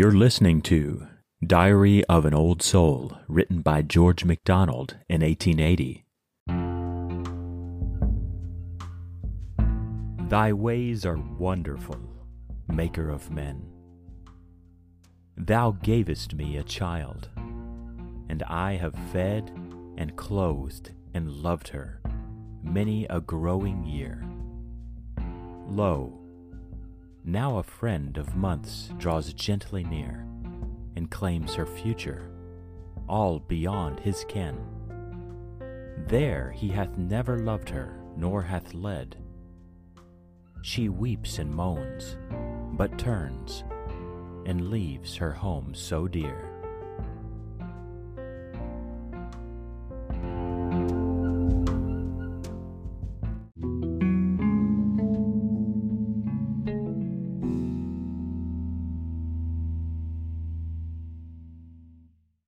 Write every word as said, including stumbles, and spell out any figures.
You're listening to Diary of an Old Soul, written by George MacDonald in eighteen eighty. Thy ways are wonderful, Maker of men. Thou gavest me a child, and I have fed and clothed and loved her many a growing year. Lo, now a friend of months draws gently near and claims her future, all beyond his ken. There he hath never loved her, nor hath led. She weeps and moans, but turns and leaves her home so dear.